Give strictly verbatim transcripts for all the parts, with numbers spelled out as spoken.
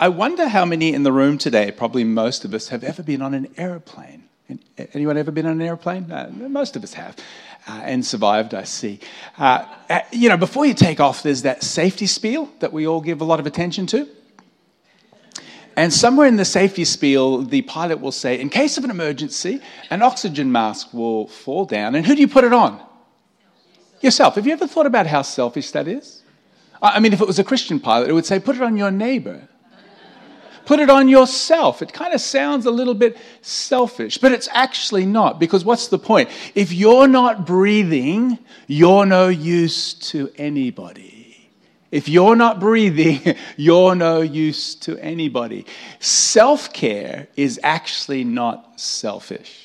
I wonder how many in the room today, probably most of us, have ever been on an aeroplane. Anyone ever been on an aeroplane? Uh, most of us have, uh, and survived, I see. Uh, you know, before you take off, there's that safety spiel that we all give a lot of attention to. And somewhere in the safety spiel, the pilot will say, in case of an emergency, an oxygen mask will fall down. And who do you put it on? Yourself. Have you ever thought about how selfish that is? I mean, if it was a Christian pilot, it would say, put it on your neighbor. Put it on yourself. It kind of sounds a little bit selfish, but it's actually not, because what's the point? If you're not breathing, you're no use to anybody. If you're not breathing, you're no use to anybody. Self-care is actually not selfish.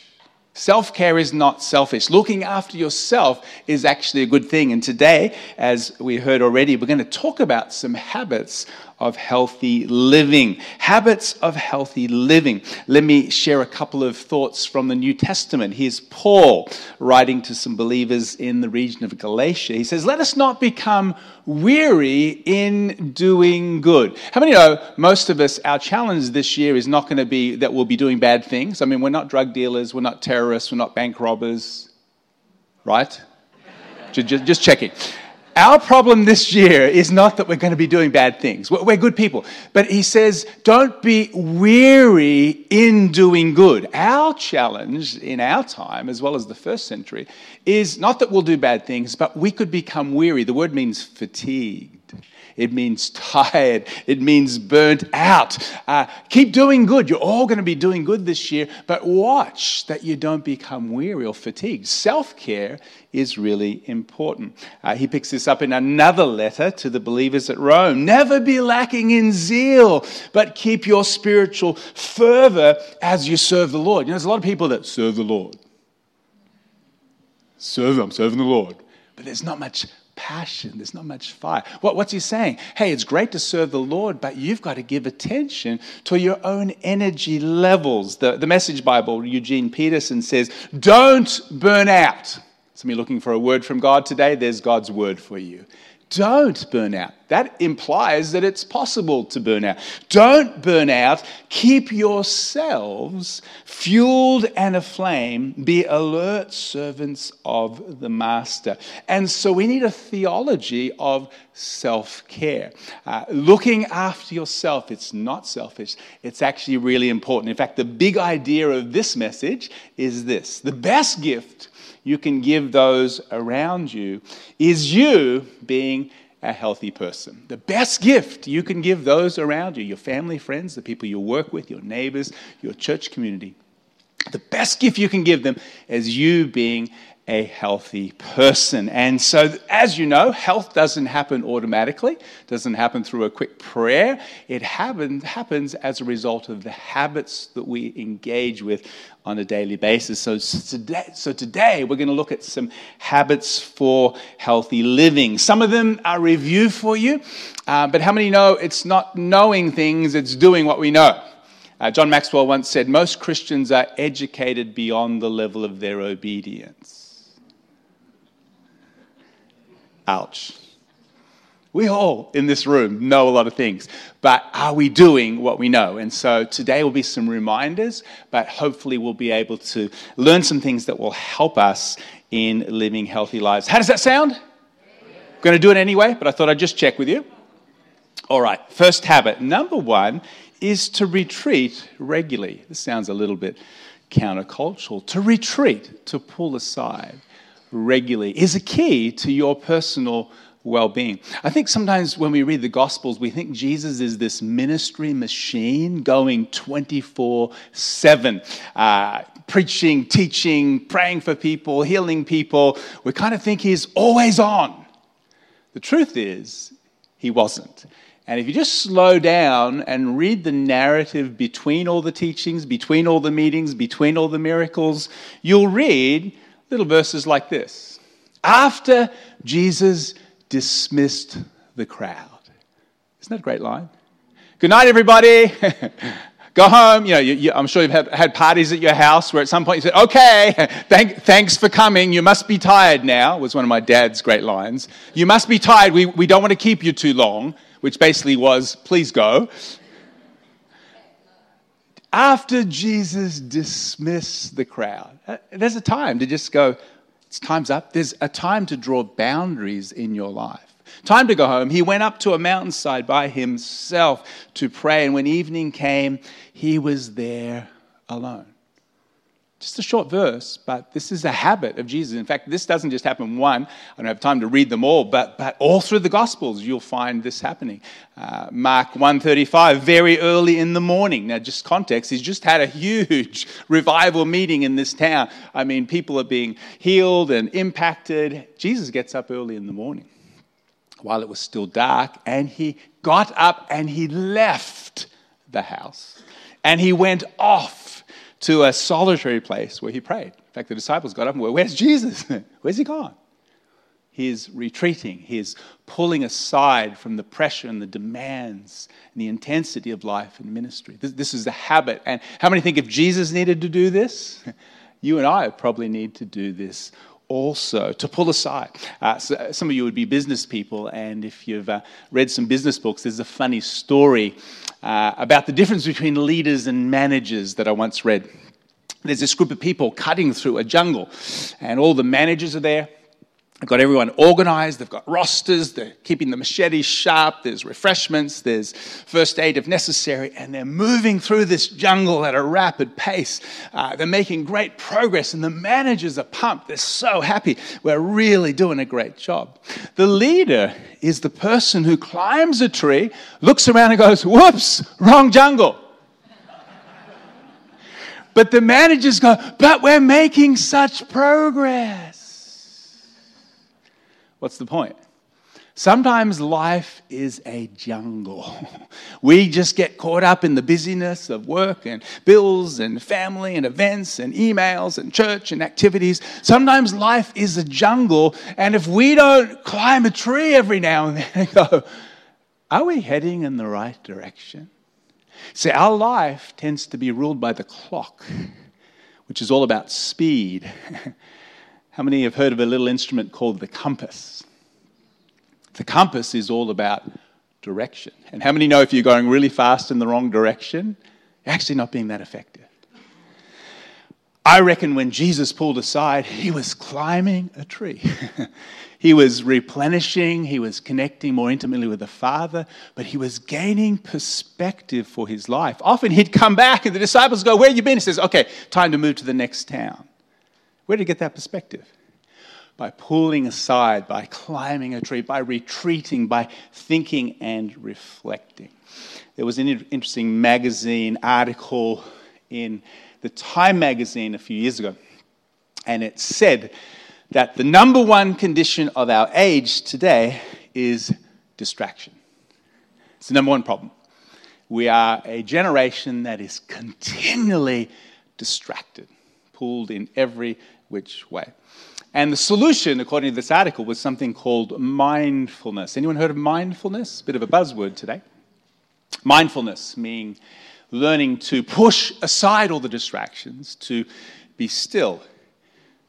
Self-care is not selfish. Looking after yourself is actually a good thing. And today, as we heard already, we're going to talk about some habits of healthy living. Habits of healthy living. Let me share a couple of thoughts from the New Testament. Here's Paul writing to some believers in the region of Galatia. He says, let us not become weary in doing good. How many know most of us, our challenge this year is not going to be that we'll be doing bad things. I mean, we're not drug dealers, we're not terrorists. We're not bank robbers, right? Just checking. Our problem this year is not that we're going to be doing bad things. We're good people. But he says, don't be weary in doing good. Our challenge in our time, as well as the first century, is not that we'll do bad things, but we could become weary. The word means fatigued. It means tired. It means burnt out. Uh, keep doing good. You're all going to be doing good this year, but watch that you don't become weary or fatigued. Self-care is really important. Uh, he picks this up in another letter to the believers at Rome. Never be lacking in zeal, but keep your spiritual fervor as you serve the Lord. You know, there's a lot of people that serve the Lord. Serve, I'm serving the Lord. But there's not much passion, there's not much fire. What, what's he saying? Hey, it's great to serve the Lord, but you've got to give attention to your own energy levels. The, the Message Bible, Eugene Peterson says, don't burn out. Somebody looking for a word from God today? There's God's word for you. Don't burn out. That implies that it's possible to burn out. Don't burn out. Keep yourselves fueled and aflame. Be alert servants of the Master. And so we need a theology of self-care. Uh, looking after yourself, it's not selfish. It's actually really important. In fact, the big idea of this message is this. The best gift you can give those around you is you being a healthy person. The best gift you can give those around you, your family, friends, the people you work with, your neighbors, your church community. The best gift you can give them is you being a healthy person. And so, as you know, health doesn't happen automatically, doesn't happen through a quick prayer. It happen, happens as a result of the habits that we engage with on a daily basis. So today, so today we're going to look at some habits for healthy living. Some of them are review for you, uh, but how many know it's not knowing things, it's doing what we know? Uh, John Maxwell once said, most Christians are educated beyond the level of their obedience. Ouch. We all in this room know a lot of things, but are we doing what we know? And so today will be some reminders, but hopefully we'll be able to learn some things that will help us in living healthy lives. How does that sound? I'm going to do it anyway, but I thought I'd just check with you. All right, first habit. Number one is to retreat regularly. This sounds a little bit countercultural. To retreat, to pull aside regularly, is a key to your personal well-being. I think sometimes when we read the Gospels, we think Jesus is this ministry machine going twenty-four seven, uh, preaching, teaching, praying for people, healing people. We kind of think he's always on. The truth is, he wasn't. And if you just slow down and read the narrative between all the teachings, between all the meetings, between all the miracles, you'll read little verses like this. After Jesus dismissed the crowd. Isn't that a great line? Good night, everybody. Go home. You know, you, you, I'm sure you've had, had parties at your house where at some point you said, okay, thank, thanks for coming. You must be tired now, was one of my dad's great lines. You must be tired. We, we don't want to keep you too long, which basically was, please go. after Jesus dismissed the crowd. There's a time to just go, it's time's up. There's a time to draw boundaries in your life. Time to go home. He went up to a mountainside by himself to pray. And when evening came, he was there alone. Just a short verse, but this is a habit of Jesus. In fact, this doesn't just happen one. I don't have time to read them all, but but all through the Gospels, you'll find this happening. Uh, Mark one thirty-five, very early in the morning. Now, just context, he's just had a huge revival meeting in this town. I mean, people are being healed and impacted. Jesus gets up early in the morning while it was still dark, and he got up and he left the house. And he went off to a solitary place where he prayed. In fact, the disciples got up and went, where's Jesus? Where's he gone? He's retreating. He's pulling aside from the pressure and the demands and the intensity of life and ministry. This, this is the habit. And how many think if Jesus needed to do this, you and I probably need to do this also, to pull aside. Uh, so some of you would be business people, and if you've uh, read some business books, there's a funny story uh, about the difference between leaders and managers that I once read. There's this group of people cutting through a jungle, and all the managers are there. They've got everyone organized, they've got rosters, they're keeping the machetes sharp, there's refreshments, there's first aid if necessary, and they're moving through this jungle at a rapid pace. Uh, they're making great progress, and the managers are pumped. They're so happy. We're really doing a great job. The leader is the person who climbs a tree, looks around and goes, whoops, wrong jungle. But the managers go, but we're making such progress. What's the point? Sometimes life is a jungle. We just get caught up in the busyness of work and bills and family and events and emails and church and activities. Sometimes life is a jungle, and if we don't climb a tree every now and then and go, are we heading in the right direction? See, our life tends to be ruled by the clock, which is all about speed. How many have heard of a little instrument called the compass? The compass is all about direction. And how many know if you're going really fast in the wrong direction, you're actually not being that effective? I reckon when Jesus pulled aside, he was climbing a tree. He was replenishing, he was connecting more intimately with the Father, but he was gaining perspective for his life. Often he'd come back and the disciples go, where have you been? He says, okay, time to move to the next town. Where did he get that perspective? By pulling aside, by climbing a tree, by retreating, by thinking and reflecting. There was an interesting magazine article in the Time magazine a few years ago, and it said that the number one condition of our age today is distraction. It's the number one problem. We are a generation that is continually distracted, pulled in every which way. And the solution, according to this article, was something called mindfulness. Anyone heard of mindfulness? Bit of a buzzword today. Mindfulness, meaning learning to push aside all the distractions, to be still,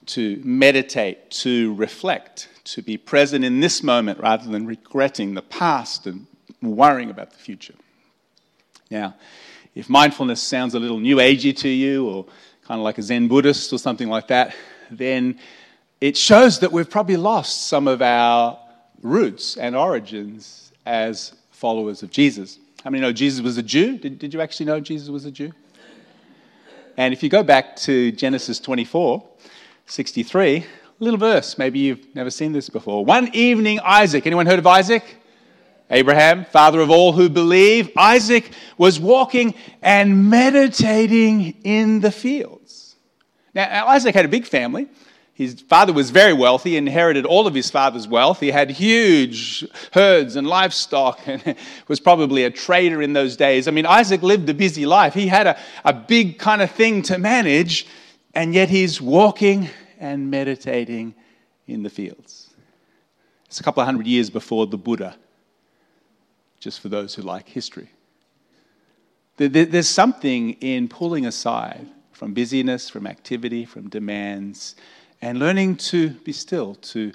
to meditate, to reflect, to be present in this moment rather than regretting the past and worrying about the future. Now, if mindfulness sounds a little new agey to you, or kind of like a Zen Buddhist or something like that, then it shows that we've probably lost some of our roots and origins as followers of Jesus. How many know Jesus was a Jew? Did, did you actually know Jesus was a Jew? And if you go back to Genesis twenty-four sixty-three, a little verse, maybe you've never seen this before. One evening, Isaac, anyone heard of Isaac? Abraham, father of all who believe, Isaac was walking and meditating in the fields. Now, Isaac had a big family. His father was very wealthy, inherited all of his father's wealth. He had huge herds and livestock and was probably a trader in those days. I mean, Isaac lived a busy life. He had a, a big kind of thing to manage, and yet he's walking and meditating in the fields. It's a couple of hundred years before the Buddha, just for those who like history. There's something in pulling aside from busyness, from activity, from demands, and learning to be still, to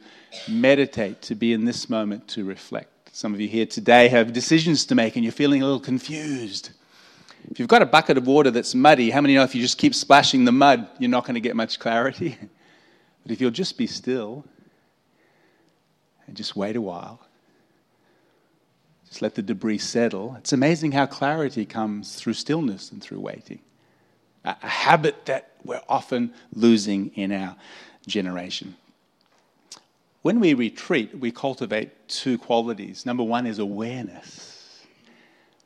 meditate, to be in this moment, to reflect. Some of you here today have decisions to make and you're feeling a little confused. If you've got a bucket of water that's muddy, how many know if you just keep splashing the mud, you're not going to get much clarity? But if you'll just be still and just wait a while, just let the debris settle, it's amazing how clarity comes through stillness and through waiting. A, a habit that we're often losing in our generation. When we retreat, we cultivate two qualities. Number one is awareness.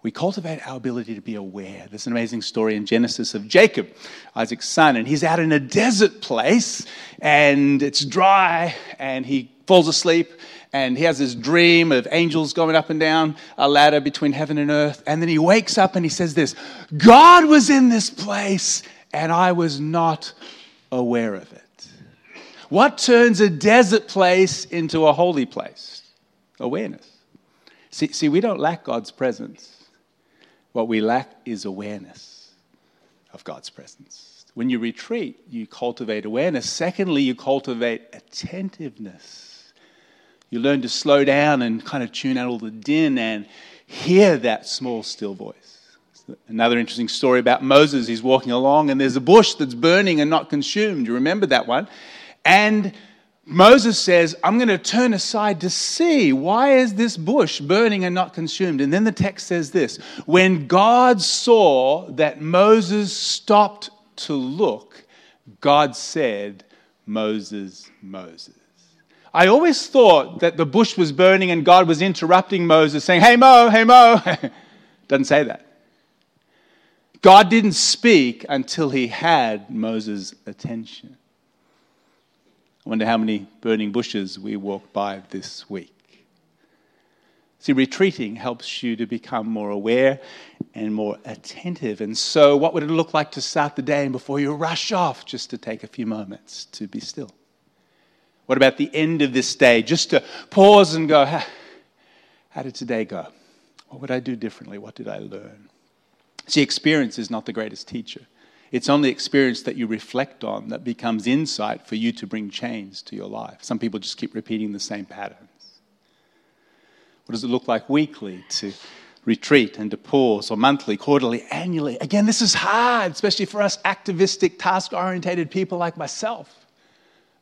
We cultivate our ability to be aware. There's an amazing story in Genesis of Jacob, Isaac's son, and he's out in a desert place, and it's dry, and he falls asleep, and he has this dream of angels going up and down a ladder between heaven and earth, and then he wakes up and he says this, God was in this place, and I was not aware of it. What turns a desert place into a holy place? Awareness. See, see, we don't lack God's presence. What we lack is awareness of God's presence. When you retreat, you cultivate awareness. Secondly, you cultivate attentiveness. You learn to slow down and kind of tune out all the din and hear that small, still voice. Another interesting story about Moses. He's walking along and there's a bush that's burning and not consumed. You remember that one? And Moses says, I'm going to turn aside to see, why is this bush burning and not consumed? And then the text says this, when God saw that Moses stopped to look, God said, Moses, Moses. I always thought that the bush was burning and God was interrupting Moses saying, hey Mo, hey Mo. Doesn't say that. God didn't speak until he had Moses' attention. I wonder how many burning bushes we walked by this week. See, retreating helps you to become more aware and more attentive. And so what would it look like to start the day and before you rush off, just to take a few moments to be still? What about the end of this day? Just to pause and go, how, how did today go? What would I do differently? What did I learn? See, experience is not the greatest teacher. It's only experience that you reflect on that becomes insight for you to bring change to your life. Some people just keep repeating the same patterns. What does it look like weekly to retreat and to pause, or monthly, quarterly, annually? Again, this is hard, especially for us activistic, task-orientated people like myself.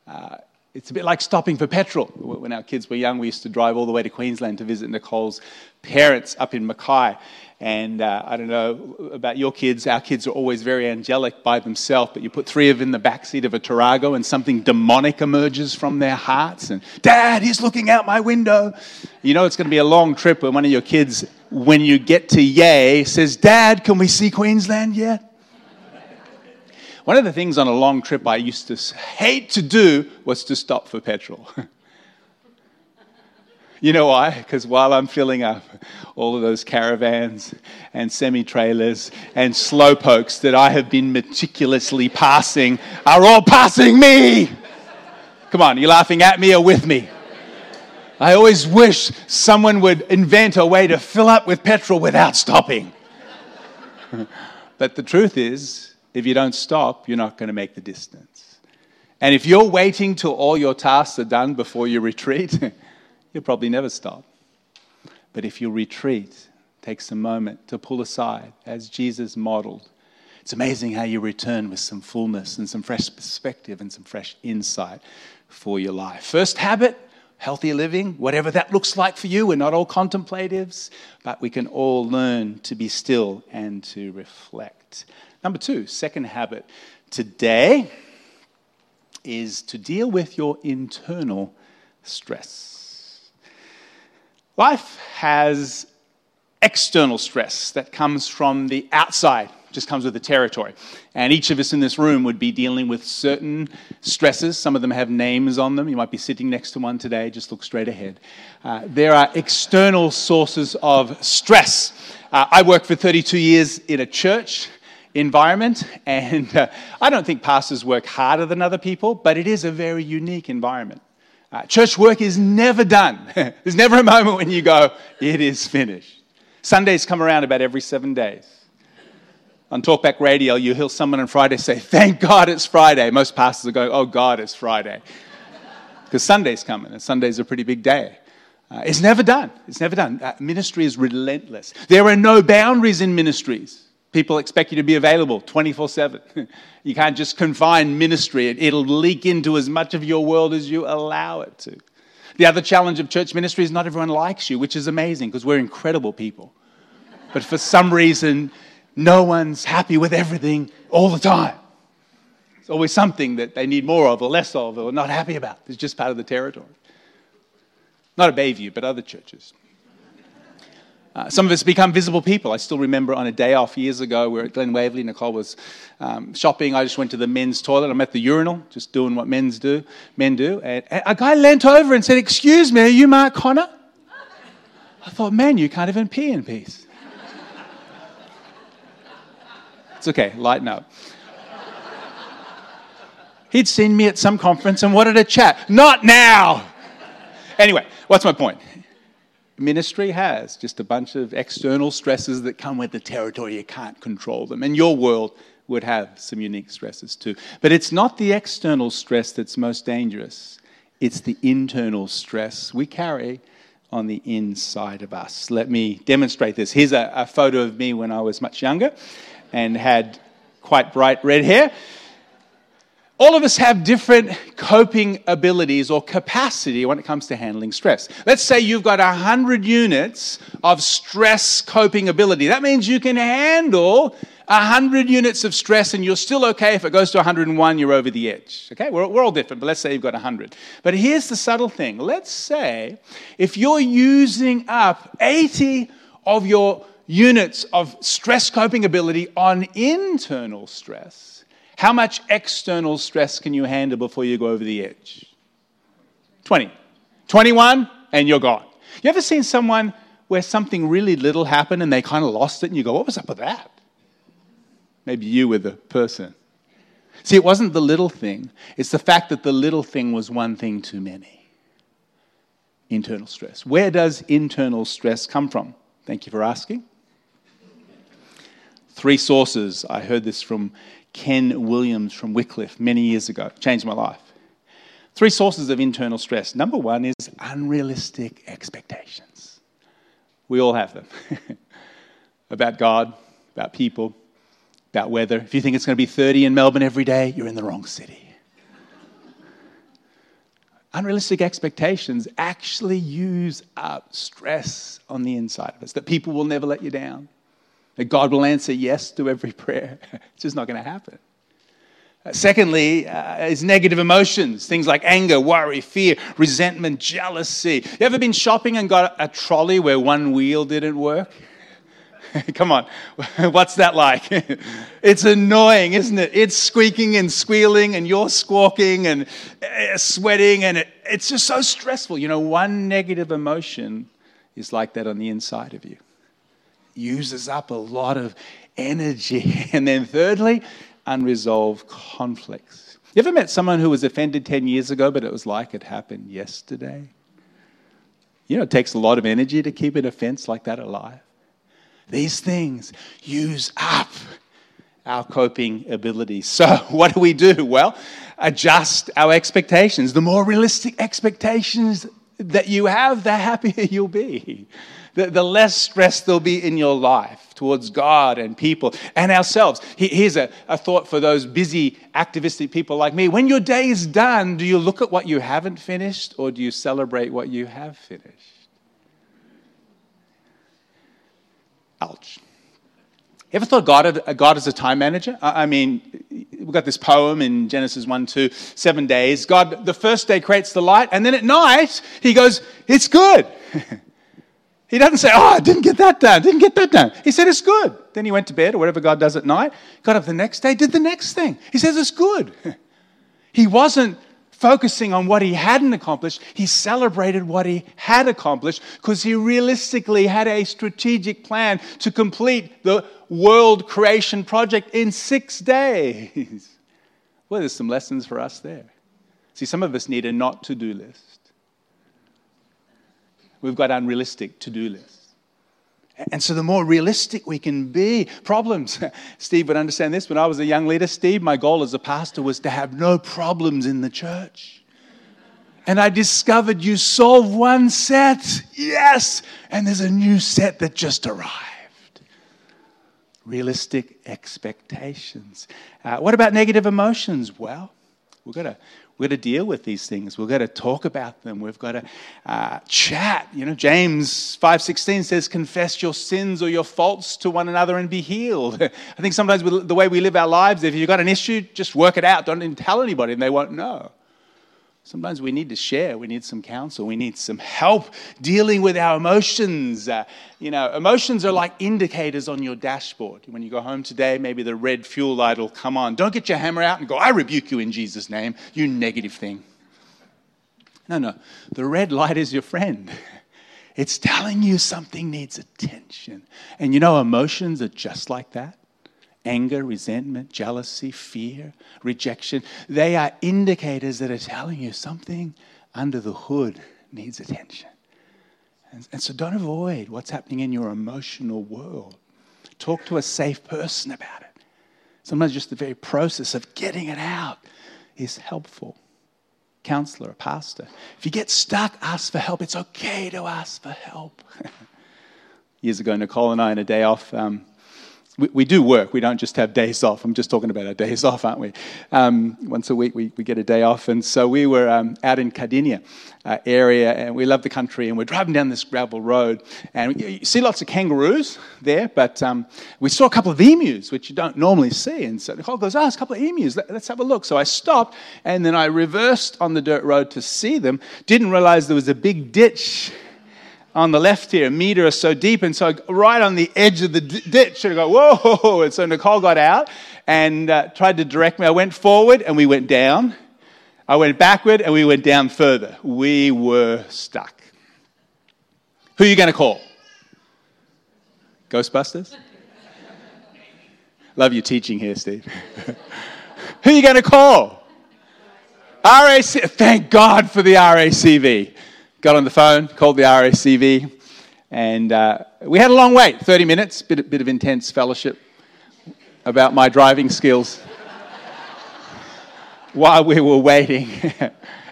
Uh, it's a bit like stopping for petrol. When our kids were young, we used to drive all the way to Queensland to visit Nicole's parents up in Mackay. And uh, I don't know about your kids, our kids are always very angelic by themselves, but you put three of them in the backseat of a Tarago and something demonic emerges from their hearts. And, Dad, he's looking out my window. You know it's going to be a long trip when one of your kids, when you get to Yay, says, Dad, can we see Queensland yet? One of the things on a long trip I used to hate to do was to stop for petrol. You know why? Because while I'm filling up all of those caravans and semi-trailers and slowpokes that I have been meticulously passing are all passing me. Come on, are you laughing at me or with me? I always wish someone would invent a way to fill up with petrol without stopping. But the truth is, if you don't stop, you're not going to make the distance. And if you're waiting till all your tasks are done before you retreat, you'll probably never stop. But if you retreat, takes a moment to pull aside, as Jesus modeled. It's amazing how you return with some fullness and some fresh perspective and some fresh insight for your life. First habit, healthy living, whatever that looks like for you. We're not all contemplatives, but we can all learn to be still and to reflect. Number two, second habit today is to deal with your internal stress. Life has external stress that comes from the outside, just comes with the territory. And each of us in this room would be dealing with certain stresses. Some of them have names on them. You might be sitting next to one today. Just look straight ahead. Uh, there are external sources of stress. Uh, I worked for thirty-two years in a church environment, and uh, I don't think pastors work harder than other people, but it is a very unique environment. Uh, church work is never done. There's never a moment when you go, it is finished. Sundays come around about every seven days. On Talkback Radio, you hear someone on Friday say, thank God it's Friday. Most pastors are going, oh God, it's Friday. Because Sunday's coming, and Sunday's a pretty big day. Uh, it's never done. It's never done. Uh, ministry is relentless. There are no boundaries in ministries. People expect you to be available twenty-four seven. You can't just confine ministry. It'll leak into as much of your world as you allow it to. The other challenge of church ministry is not everyone likes you, which is amazing because we're incredible people. But for some reason, no one's happy with everything all the time. It's always something that they need more of or less of or not happy about. It's just part of the territory. Not at Bayview, but other churches. Uh, some of us become visible people. I still remember on a day off years ago, we were at Glen Waverley, Nicole was um, shopping. I just went to the men's toilet. I'm at the urinal, just doing what men's do, men do. And a guy leant over and said, "Excuse me, are you Mark Connor?" I thought, man, you can't even pee in peace. It's okay, lighten up. He'd seen me at some conference and wanted a chat. Not now! Anyway, what's my point? Ministry has just a bunch of external stresses that come with the territory. You can't control them. And your world would have some unique stresses too. But it's not the external stress that's most dangerous. It's the internal stress we carry on the inside of us. Let me demonstrate this. Here's a, a photo of me when I was much younger and had quite bright red hair. All of us have different coping abilities or capacity when it comes to handling stress. Let's say you've got one hundred units of stress coping ability. That means you can handle one hundred units of stress and you're still okay. If it goes to one hundred and one, you're over the edge. Okay, we're, we're all different, but let's say you've got one hundred. But here's the subtle thing. Let's say if you're using up eighty of your units of stress coping ability on internal stress, how much external stress can you handle before you go over the edge? twenty. twenty-one, and you're gone. You ever seen someone where something really little happened and they kind of lost it and you go, what was up with that? Maybe you were the person. See, it wasn't the little thing. It's the fact that the little thing was one thing too many. Internal stress. Where does internal stress come from? Thank you for asking. Three sources. I heard this from Ken Williams from Wycliffe many years ago. Changed my life. Three sources of internal stress. Number one is unrealistic expectations. We all have them. About God, about people, about weather. If you think it's going to be thirty in Melbourne every day, you're in the wrong city. Unrealistic expectations actually use up stress on the inside of us. That people will never let you down. That God will answer yes to every prayer. It's just not going to happen. Uh, secondly, uh, is negative emotions. Things like anger, worry, fear, resentment, jealousy. You ever been shopping and got a trolley where one wheel didn't work? Come on. What's that like? It's annoying, isn't it? It's squeaking and squealing and you're squawking and uh, sweating and it, it's just so stressful. You know, one negative emotion is like that on the inside of you. Uses up a lot of energy. And then thirdly, unresolved conflicts. You ever met someone who was offended ten years ago, but it was like it happened yesterday? You know, it takes a lot of energy to keep an offense like that alive. These things use up our coping ability. So what do we do? Well, adjust our expectations. The more realistic expectations that you have, the happier you'll be. The, the less stress there'll be in your life towards God and people and ourselves. Here's a, a thought for those busy, activistic people like me. When your day is done, do you look at what you haven't finished or do you celebrate what you have finished? Ouch. You ever thought God, of, God is a time manager? I, I mean, we've got this poem in Genesis one two, seven days. God, the first day creates the light and then at night, he goes, it's good. He doesn't say, oh, I didn't get that done, didn't get that done. He said, it's good. Then he went to bed or whatever God does at night, got up the next day, did the next thing. He says, it's good. He wasn't focusing on what he hadn't accomplished. He celebrated what he had accomplished because he realistically had a strategic plan to complete the world creation project in six days. Well, there's some lessons for us there. See, some of us need a not to-do list. We've got unrealistic to-do lists. And so the more realistic we can be, problems. Steve would understand this. When I was a young leader, Steve, my goal as a pastor was to have no problems in the church. And I discovered you solve one set, yes, and there's a new set that just arrived. Realistic expectations. Uh, what about negative emotions? Well, we've got to we've got to deal with these things. We've got to talk about them. We've got to uh, chat. You know, James five sixteen says, "Confess your sins or your faults to one another and be healed." I think sometimes with the way we live our lives, if you've got an issue, just work it out. Don't even tell anybody, and they won't know. Sometimes we need to share. We need some counsel. We need some help dealing with our emotions. Uh, you know, emotions are like indicators on your dashboard. When you go home today, maybe the red fuel light will come on. Don't get your hammer out and go, "I rebuke you in Jesus' name, you negative thing." No, no. The red light is your friend. It's telling you something needs attention. And you know, emotions are just like that. Anger, resentment, jealousy, fear, rejection. They are indicators that are telling you something under the hood needs attention. And, and so don't avoid what's happening in your emotional world. Talk to a safe person about it. Sometimes just the very process of getting it out is helpful. Counselor, a pastor. If you get stuck, ask for help. It's okay to ask for help. Years ago, Nicole and I, on a day off, um, We, we do work. We don't just have days off. I'm just talking about our days off, aren't we? Um, once a week, we, we get a day off. And so we were um, out in Cardinia uh, area, and we love the country, and we're driving down this gravel road. And we, you see lots of kangaroos there, but um, we saw a couple of emus, which you don't normally see. And so Nicole goes, "Oh, there's a couple of emus. Let, let's have a look." So I stopped, and then I reversed on the dirt road to see them. Didn't realize there was a big ditch on the left here, a meter or so deep, and so right on the edge of the d- ditch, and I go, "Whoa!" And so Nicole got out and uh, tried to direct me. I went forward, and we went down. I went backward, and we went down further. We were stuck. Who are you going to call? Ghostbusters? Love your teaching here, Steve. Who are you going to call? R A C V. Thank God for the R A C V. Got on the phone, called the R A C V, and uh, we had a long wait, thirty minutes, bit, bit of intense fellowship about my driving skills while we were waiting.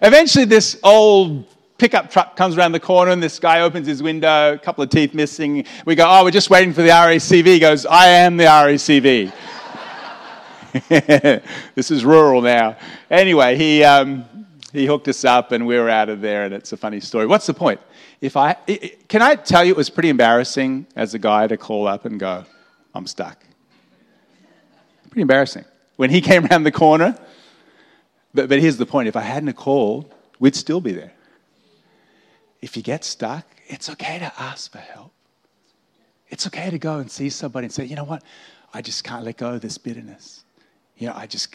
Eventually, this old pickup truck comes around the corner, and this guy opens his window, a couple of teeth missing. We go, "Oh, we're just waiting for the R A C V. He goes, "I am the R A C V. This is rural now. Anyway, he... Um, He hooked us up, and we were out of there, and it's a funny story. What's the point? If I it, it, Can I tell you it was pretty embarrassing as a guy to call up and go, "I'm stuck"? Pretty embarrassing. When he came around the corner, but, but here's the point. If I hadn't called, we'd still be there. If you get stuck, it's okay to ask for help. It's okay to go and see somebody and say, "You know what, I just can't let go of this bitterness. You know, I just,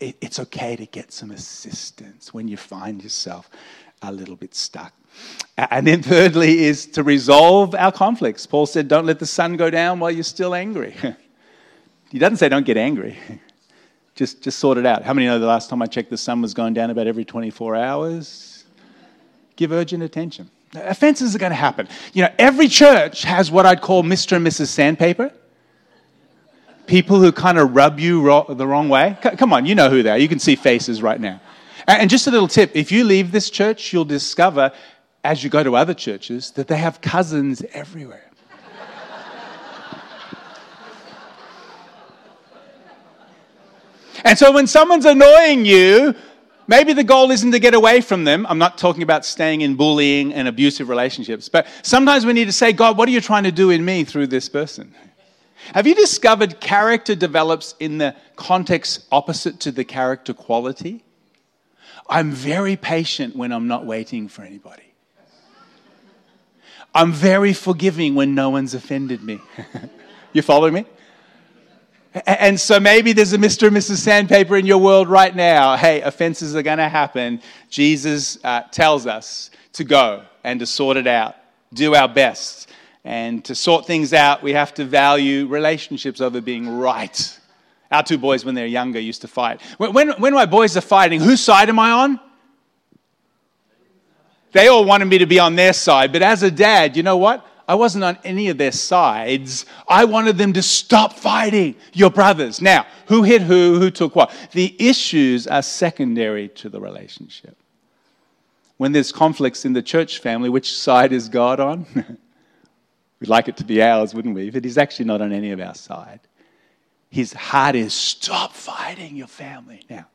it, it's okay to get some assistance when you find yourself a little bit stuck." And then thirdly is to resolve our conflicts. Paul said, "Don't let the sun go down while you're still angry." He doesn't say don't get angry. Just, just sort it out. How many know the last time I checked the sun was going down about every twenty-four hours? Give urgent attention. Offenses are going to happen. You know, every church has what I'd call Mister and Missus Sandpaper. People who kind of rub you ro- the wrong way. C- come on, you know who they are. You can see faces right now. And, and just a little tip, if you leave this church, you'll discover as you go to other churches that they have cousins everywhere. And so when someone's annoying you, maybe the goal isn't to get away from them. I'm not talking about staying in bullying and abusive relationships. But sometimes we need to say, "God, what are you trying to do in me through this person?" Have you discovered character develops in the context opposite to the character quality? I'm very patient when I'm not waiting for anybody. I'm very forgiving when no one's offended me. You following me? And so maybe there's a Mister and Missus Sandpaper in your world right now. Hey, offenses are going to happen. Jesus uh, tells us to go and to sort it out. Do our best. And to sort things out, we have to value relationships over being right. Our two boys, when they were younger, used to fight. When, when, when my boys are fighting, whose side am I on? They all wanted me to be on their side. But as a dad, you know what? I wasn't on any of their sides. I wanted them to stop fighting, your brothers. Now, who hit who? Who took what? The issues are secondary to the relationship. When there's conflicts in the church family, which side is God on? We'd like it to be ours, wouldn't we? But he's actually not on any of our side. his heart is, stop fighting your family. Now,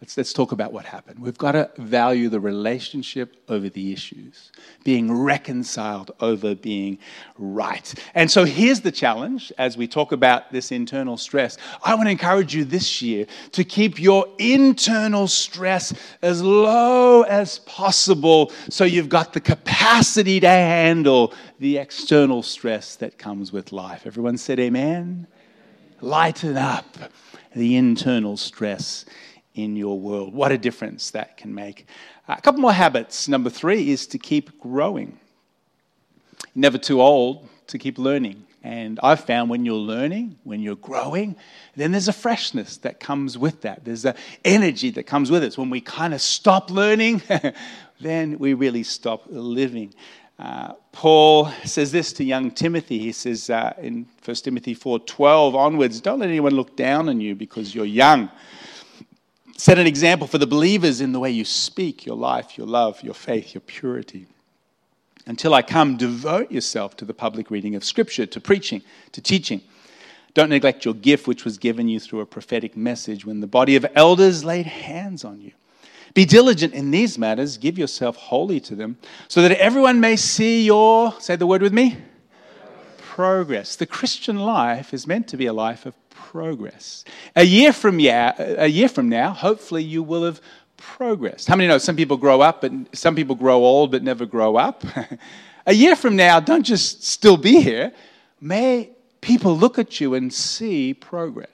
let's, let's talk about what happened. We've got to value the relationship over the issues, being reconciled over being right. And so here's the challenge as we talk about this internal stress. I want to encourage you this year to keep your internal stress as low as possible so you've got the capacity to handle the external stress that comes with life. Everyone said amen? Lighten up the internal stress in your world. What a difference that can make. A couple more habits. Number three is to keep growing. Never too old to keep learning. And I've found when you're learning, when you're growing, then there's a freshness that comes with that. There's an energy that comes with it. It's when we kind of stop learning, then we really stop living. Uh, Paul says this to young Timothy. He says uh, in First Timothy four twelve onwards, don't let anyone look down on you because you're young. Set an example for the believers in the way you speak, your life, your love, your faith, your purity. Until I come, devote yourself to the public reading of Scripture, to preaching, to teaching. Don't neglect your gift, which was given you through a prophetic message when the body of elders laid hands on you. Be diligent in these matters. Give yourself wholly to them so that everyone may see your, say the word with me, progress. The Christian life is meant to be a life of progress. A year from yeah, a year from now, hopefully you will have progressed. How many know some people grow up, but some people grow old but never grow up? A year from now, don't just still be here. May people look at you and see progress.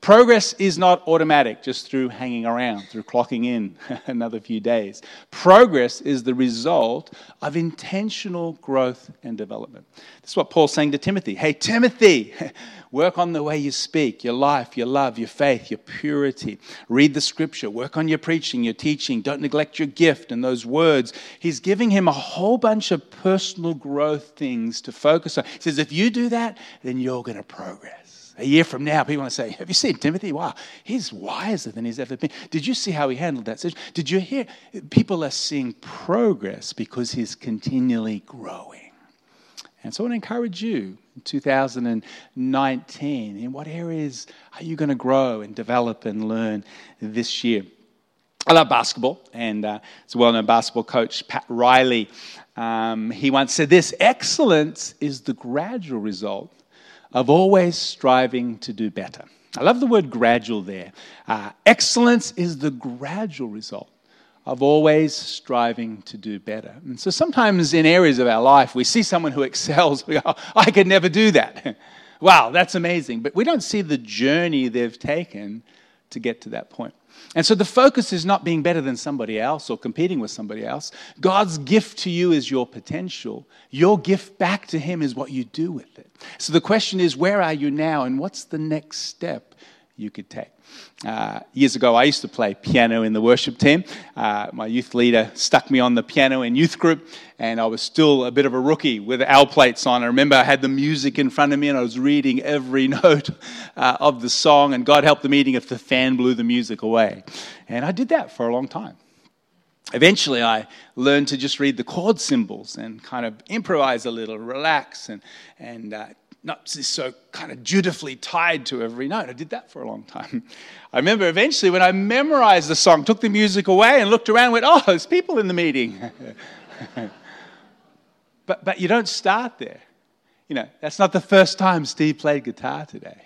Progress is not automatic just through hanging around, through clocking in another few days. Progress is the result of intentional growth and development. This is what Paul's saying to Timothy. Hey, Timothy, work on the way you speak, your life, your love, your faith, your purity. Read the Scripture. Work on your preaching, your teaching. Don't neglect your gift and those words. He's giving him a whole bunch of personal growth things to focus on. He says, if you do that, then you're going to progress. A year from now, people want to say, have you seen Timothy? Wow, he's wiser than he's ever been. Did you see how he handled that situation? Did you hear? People are seeing progress because he's continually growing. And so I want to encourage you in two thousand nineteen, in what areas are you going to grow and develop and learn this year? I love basketball, and uh, it's a well-known basketball coach, Pat Riley. Um, he once said this, excellence is the gradual result of always striving to do better. I love the word gradual there. Uh, excellence is the gradual result of always striving to do better. And so sometimes in areas of our life, we see someone who excels, we go, oh, I could never do that. Wow, that's amazing. But we don't see the journey they've taken to get to that point. And so the focus is not being better than somebody else or competing with somebody else. God's gift to you is your potential. Your gift back to him is what you do with it. So the question is, where are you now and what's the next step you could take? Uh, years ago, I used to play piano in the worship team. Uh, my youth leader stuck me on the piano in youth group, and I was still a bit of a rookie with owl plates on. I remember I had the music in front of me, and I was reading every note uh, of the song, and God help the meeting if the fan blew the music away. And I did that for a long time. Eventually, I learned to just read the chord symbols and kind of improvise a little, relax, and and uh, not so kind of dutifully tied to every note. I did that for a long time. I remember eventually when I memorized the song, took the music away and looked around and went, oh, there's people in the meeting. but but you don't start there. You know, that's not the first time Steve played guitar today.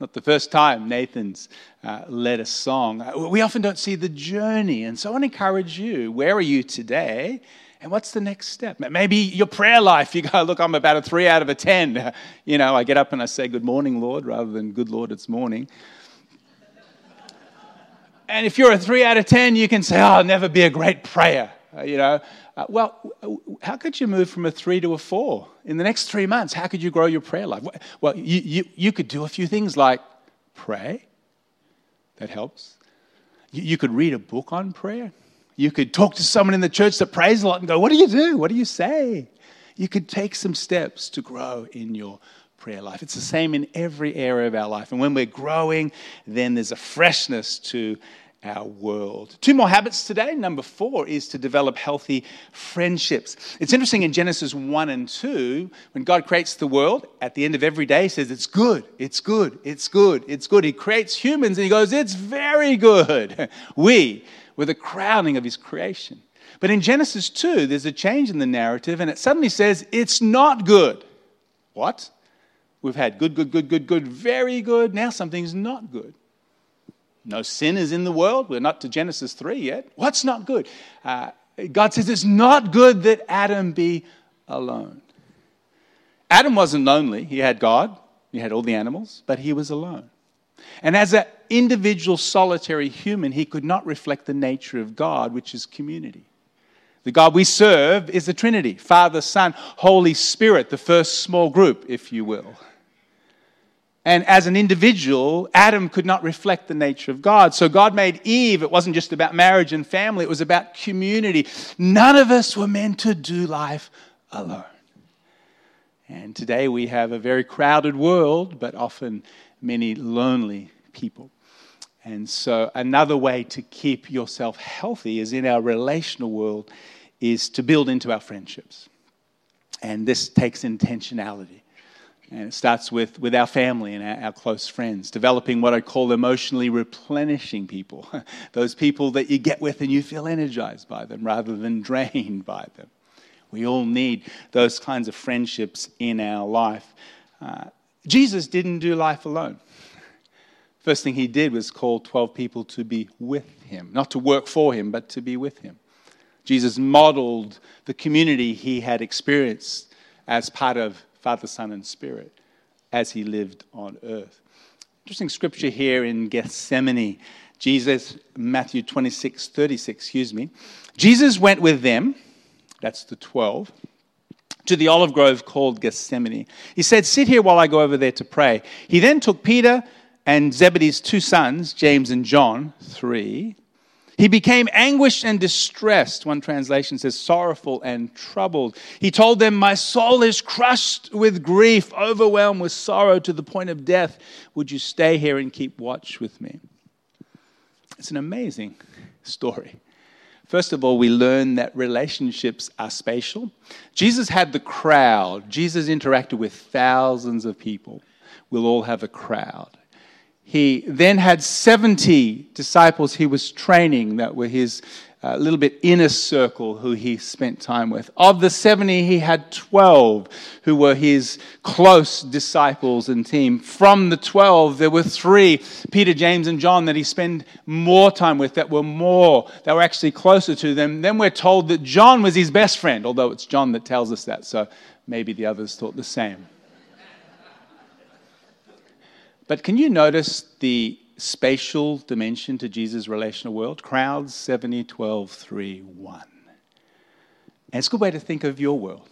Not the first time Nathan's uh, led a song. We often don't see the journey. And so I want to encourage you, where are you today? And what's the next step? Maybe your prayer life, you go, look, I'm about a three out of a ten. You know, I get up and I say, good morning, Lord, rather than good Lord, it's morning. And if you're a three out of ten, you can say, oh, I'll never be a great prayer. Uh, you know, uh, well, how could you move from a three to a four? In the next three months, how could you grow your prayer life? Well, you, you, you could do a few things like pray. That helps. You, you could read a book on prayer. You could talk to someone in the church that prays a lot and go, what do you do? What do you say? You could take some steps to grow in your prayer life. It's the same in every area of our life. And when we're growing, then there's a freshness to our world. Two more habits today. Number four is to develop healthy friendships. It's interesting in Genesis one and two, when God creates the world, at the end of every day, he says, it's good, it's good, it's good, it's good. He creates humans and he goes, it's very good. We were the crowning of his creation. But in Genesis two, there's a change in the narrative and it suddenly says, it's not good. What? We've had good, good, good, good, good, very good. Now something's not good. No sin is in the world. We're not to Genesis three yet. What's not good? Uh, God says it's not good that Adam be alone. Adam wasn't lonely. He had God. He had all the animals. But he was alone. And as an individual solitary human, he could not reflect the nature of God, which is community. The God we serve is the Trinity. Father, Son, Holy Spirit. The first small group, if you will. And as an individual, Adam could not reflect the nature of God. So God made Eve. It wasn't just about marriage and family. It was about community. None of us were meant to do life alone. And today we have a very crowded world, but often many lonely people. And so another way to keep yourself healthy is in our relational world is to build into our friendships. And this takes intentionality. And it starts with, with our family and our, our close friends, developing what I call emotionally replenishing people, those people that you get with and you feel energized by them rather than drained by them. We all need those kinds of friendships in our life. Uh, Jesus didn't do life alone. First thing he did was call twelve people to be with him, not to work for him, but to be with him. Jesus modeled the community he had experienced as part of Father, Son, and Spirit, as he lived on earth. Interesting scripture here in Gethsemane. Jesus, Matthew twenty-six, thirty-six, excuse me. Jesus went with them, that's the twelve, to the olive grove called Gethsemane. He said, sit here while I go over there to pray. He then took Peter and Zebedee's two sons, James and John, three. He became anguished and distressed. One translation says sorrowful and troubled. He told them, my soul is crushed with grief, overwhelmed with sorrow to the point of death. Would you stay here and keep watch with me? It's an amazing story. First of all, we learn that relationships are spatial. Jesus had the crowd. Jesus interacted with thousands of people. We'll all have a crowd. He then had seventy disciples he was training that were his uh, little bit inner circle who he spent time with. Of the seventy, he had twelve who were his close disciples and team. From the twelve, there were three, Peter, James, and John, that he spent more time with, that were more, that were actually closer to them. Then we're told that John was his best friend, although it's John that tells us that, so maybe the others thought the same. But can you notice the spatial dimension to Jesus' relational world? Crowds, seventy, twelve, three, one. And it's a good way to think of your world.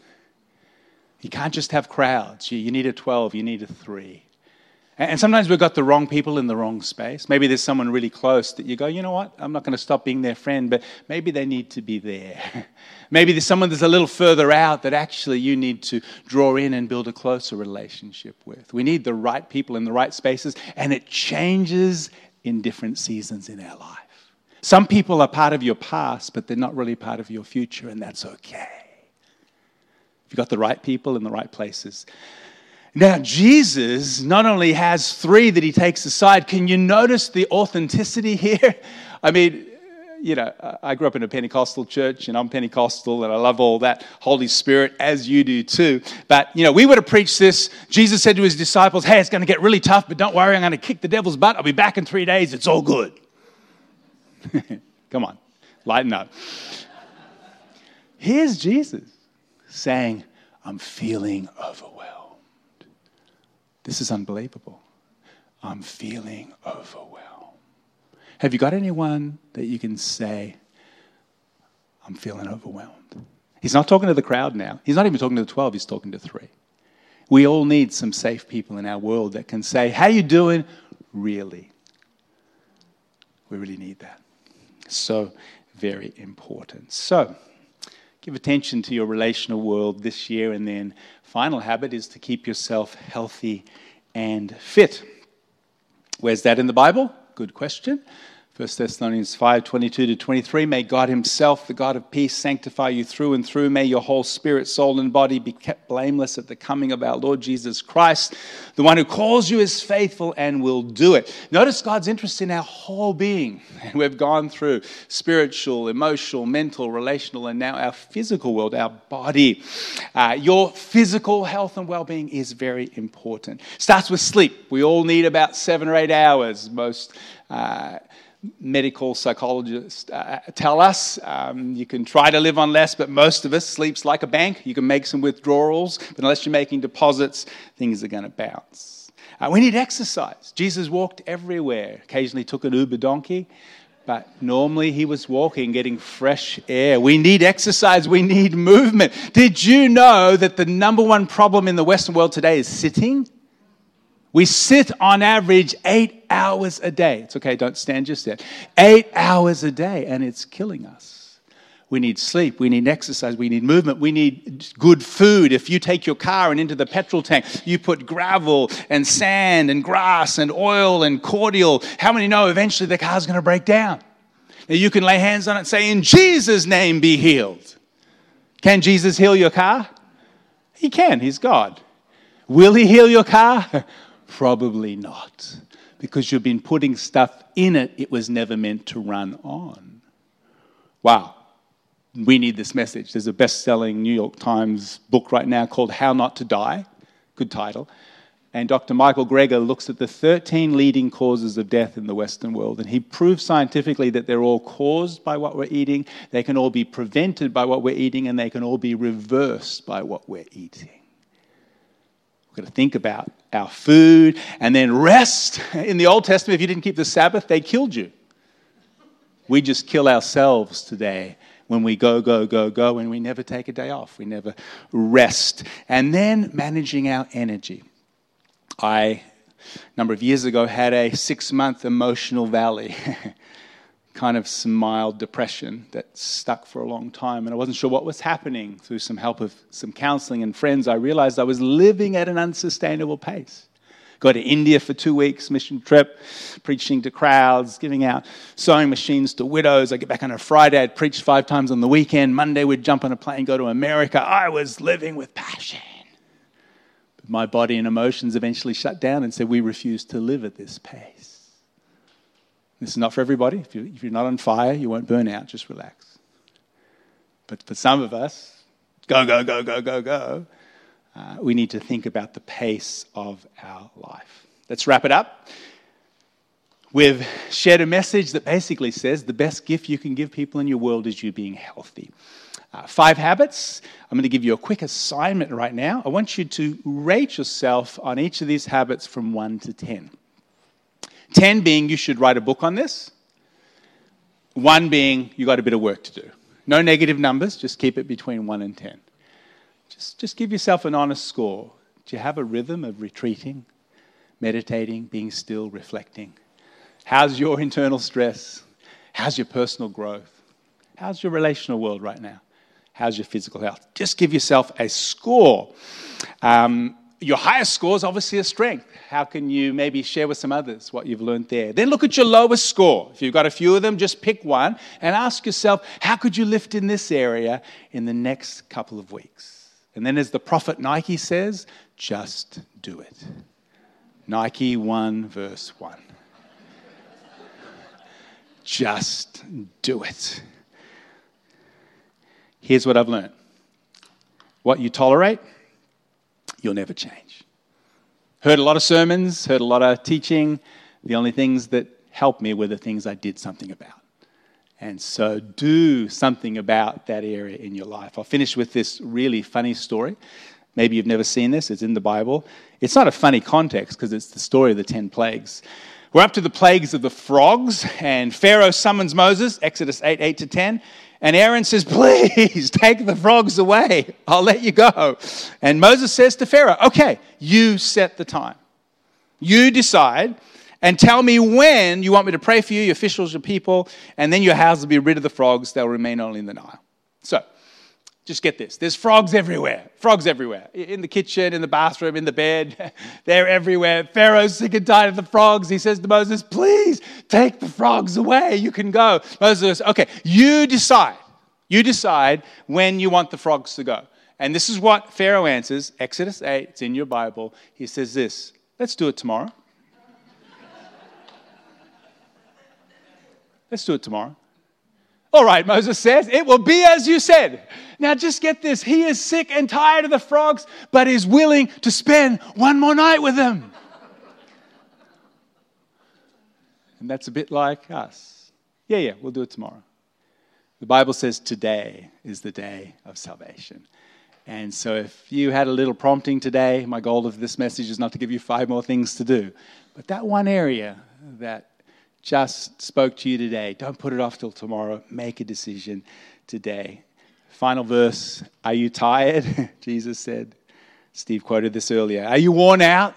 You can't just have crowds. You need a twelve, you need a three. And sometimes we've got the wrong people in the wrong space. Maybe there's someone really close that you go, you know what, I'm not going to stop being their friend, but maybe they need to be there. Maybe there's someone that's a little further out that actually you need to draw in and build a closer relationship with. We need the right people in the right spaces, and it changes in different seasons in our life. Some people are part of your past, but they're not really part of your future, and that's okay. If you've got the right people in the right places. Now, Jesus not only has three that he takes aside. Can you notice the authenticity here? I mean, you know, I grew up in a Pentecostal church, and I'm Pentecostal, and I love all that Holy Spirit, as you do too. But, you know, we would have preached this. Jesus said to his disciples, hey, it's going to get really tough, but don't worry, I'm going to kick the devil's butt. I'll be back in three days. It's all good. Come on, lighten up. Here's Jesus saying, I'm feeling overwhelmed. This is unbelievable. I'm feeling overwhelmed. Have you got anyone that you can say, I'm feeling overwhelmed? He's not talking to the crowd now. He's not even talking to the twelve. He's talking to three. We all need some safe people in our world that can say, how you doing? Really. We really need that. So very important. So give attention to your relational world this year, and then final habit is to keep yourself healthy and fit. Where's that in the Bible? Good question. First Thessalonians five, twenty-two to twenty-three, may God himself, the God of peace, sanctify you through and through. May your whole spirit, soul, and body be kept blameless at the coming of our Lord Jesus Christ. The one who calls you is faithful and will do it. Notice God's interest in our whole being. We've gone through spiritual, emotional, mental, relational, and now our physical world, our body. Uh, your physical health and well-being is very important. Starts with sleep. We all need about seven or eight hours. Most... Uh, medical psychologists uh, tell us um, you can try to live on less, but most of us sleeps like a bank. You can make some withdrawals, but unless you're making deposits, things are going to bounce. Uh, we need exercise. Jesus walked everywhere, occasionally took an Uber donkey, but normally he was walking, getting fresh air. We need exercise. We need movement. Did you know that the number one problem in the Western world today is sitting? We sit on average eight hours a day. It's okay, don't stand just yet. Eight hours a day, and it's killing us. We need sleep, we need exercise, we need movement, we need good food. If you take your car and into the petrol tank, you put gravel and sand and grass and oil and cordial. How many know eventually the car's going to break down? Now you can lay hands on it and say, in Jesus' name be healed. Can Jesus heal your car? He can, he's God. Will he heal your car? Probably not, because you've been putting stuff in it it was never meant to run on. Wow, we need this message. There's a best-selling New York Times book right now called How Not to Die, good title, and Doctor Michael Greger looks at the thirteen leading causes of death in the Western world, and he proves scientifically that they're all caused by what we're eating, they can all be prevented by what we're eating, and they can all be reversed by what we're eating. We've got to think about our food and then rest. In the Old Testament, if you didn't keep the Sabbath, they killed you. We just kill ourselves today when we go, go, go, go, and we never take a day off. We never rest. And then managing our energy. I, a number of years ago, had a six-month emotional valley, kind of some mild depression that stuck for a long time, and I wasn't sure what was happening. Through some help of some counselling and friends, I realised I was living at an unsustainable pace. Got to India for two weeks, mission trip, preaching to crowds, giving out sewing machines to widows. I get back on a Friday, I'd preach five times on the weekend. Monday we'd jump on a plane, go to America. I was living with passion. But my body and emotions eventually shut down and said, we refuse to live at this pace. This is not for everybody. If you, if you're not on fire, you won't burn out. Just relax. But for some of us, go, go, go, go, go, go. Uh, we need to think about the pace of our life. Let's wrap it up. We've shared a message that basically says the best gift you can give people in your world is you being healthy. Uh, five habits. I'm going to give you a quick assignment right now. I want you to rate yourself on each of these habits from one to ten. ten being you should write a book on this. one being you got a bit of work to do. No negative numbers, just keep it between one and ten. Just, just give yourself an honest score. Do you have a rhythm of retreating, meditating, being still, reflecting? How's your internal stress? How's your personal growth? How's your relational world right now? How's your physical health? Just give yourself a score. Um... Your highest score is obviously a strength. How can you maybe share with some others what you've learned there? Then look at your lowest score. If you've got a few of them, just pick one and ask yourself, how could you lift in this area in the next couple of weeks? And then as the prophet Nike says, just do it. Nike one verse one. Just do it. Here's what I've learned. What you tolerate, you'll never change. Heard a lot of sermons, heard a lot of teaching. The only things that helped me were the things I did something about. And so do something about that area in your life. I'll finish with this really funny story. Maybe you've never seen this. It's in the Bible. It's not a funny context because it's the story of the ten plagues. We're up to the plagues of the frogs, and Pharaoh summons Moses, Exodus eight, eight to ten. And Aaron says, please take the frogs away. I'll let you go. And Moses says to Pharaoh, okay, you set the time. You decide and tell me when you want me to pray for you, your officials, your people, and then your house will be rid of the frogs. They'll remain only in the Nile. So Just get this. There's frogs everywhere. Frogs everywhere. In the kitchen, in the bathroom, in the bed. They're everywhere. Pharaoh's sick and tired of the frogs. He says to Moses, please take the frogs away. You can go. Moses says, okay, you decide. You decide when you want the frogs to go. And this is what Pharaoh answers. Exodus eight, it's in your Bible. He says this, let's do it tomorrow. Let's do it tomorrow. All right, Moses says, it will be as you said. Now just get this. He is sick and tired of the frogs, but is willing to spend one more night with them. And that's a bit like us. Yeah, yeah, we'll do it tomorrow. The Bible says today is the day of salvation. And so if you had a little prompting today, my goal of this message is not to give you five more things to do. But that one area that just spoke to you today, don't put it off till tomorrow. Make a decision today. Final verse, are you tired? Jesus said. Steve quoted this earlier. Are you worn out?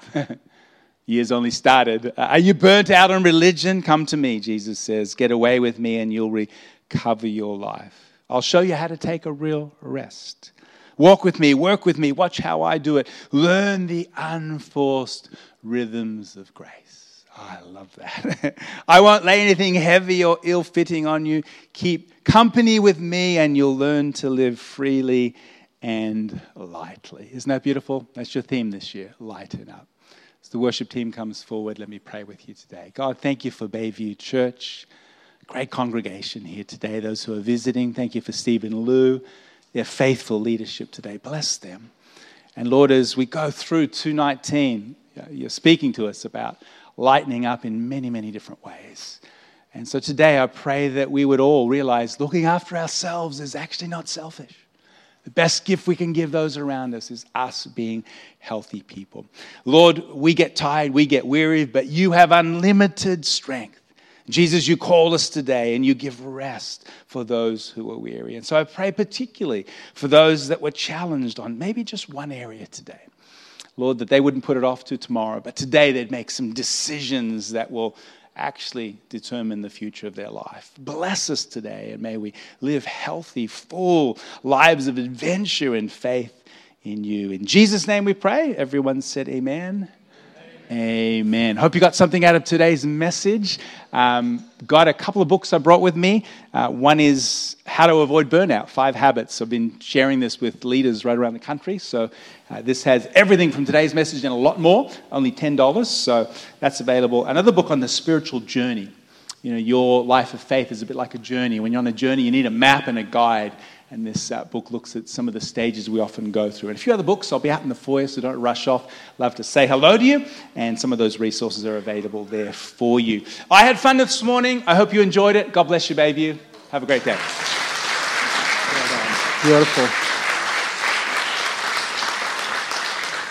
Years only started. Are you burnt out on religion? Come to me, Jesus says. Get away with me and you'll recover your life. I'll show you how to take a real rest. Walk with me, work with me, watch how I do it. Learn the unforced rhythms of grace. I love that. I won't lay anything heavy or ill-fitting on you. Keep company with me and you'll learn to live freely and lightly. Isn't that beautiful? That's your theme this year, lighten up. As the worship team comes forward, let me pray with you today. God, thank you for Bayview Church. Great congregation here today. Those who are visiting, thank you for Steve and Lou. Their faithful leadership today. Bless them. And Lord, as we go through two nineteen, you're speaking to us about lightening up in many, many different ways. And so today I pray that we would all realize looking after ourselves is actually not selfish. The best gift we can give those around us is us being healthy people. Lord, we get tired, we get weary, but you have unlimited strength. Jesus, you call us today and you give rest for those who are weary. And so I pray particularly for those that were challenged on maybe just one area today. Lord, that they wouldn't put it off to tomorrow, but today they'd make some decisions that will actually determine the future of their life. Bless us today, and may we live healthy, full lives of adventure and faith in you. In Jesus' name we pray. Everyone said amen. Amen. Amen. Hope you got something out of today's message. Um, got a couple of books I brought with me. Uh, one is How to Avoid Burnout, Five Habits. I've been sharing this with leaders right around the country. So uh, this has everything from today's message and a lot more, only ten dollars. So that's available. Another book on the spiritual journey. You know, your life of faith is a bit like a journey. When you're on a journey, you need a map and a guide. And this uh, book looks at some of the stages we often go through. And a few other books. I'll be out in the foyer, so don't rush off. Love to say hello to you. And some of those resources are available there for you. I had fun this morning. I hope you enjoyed it. God bless you, Bayview. Have a great day. Beautiful.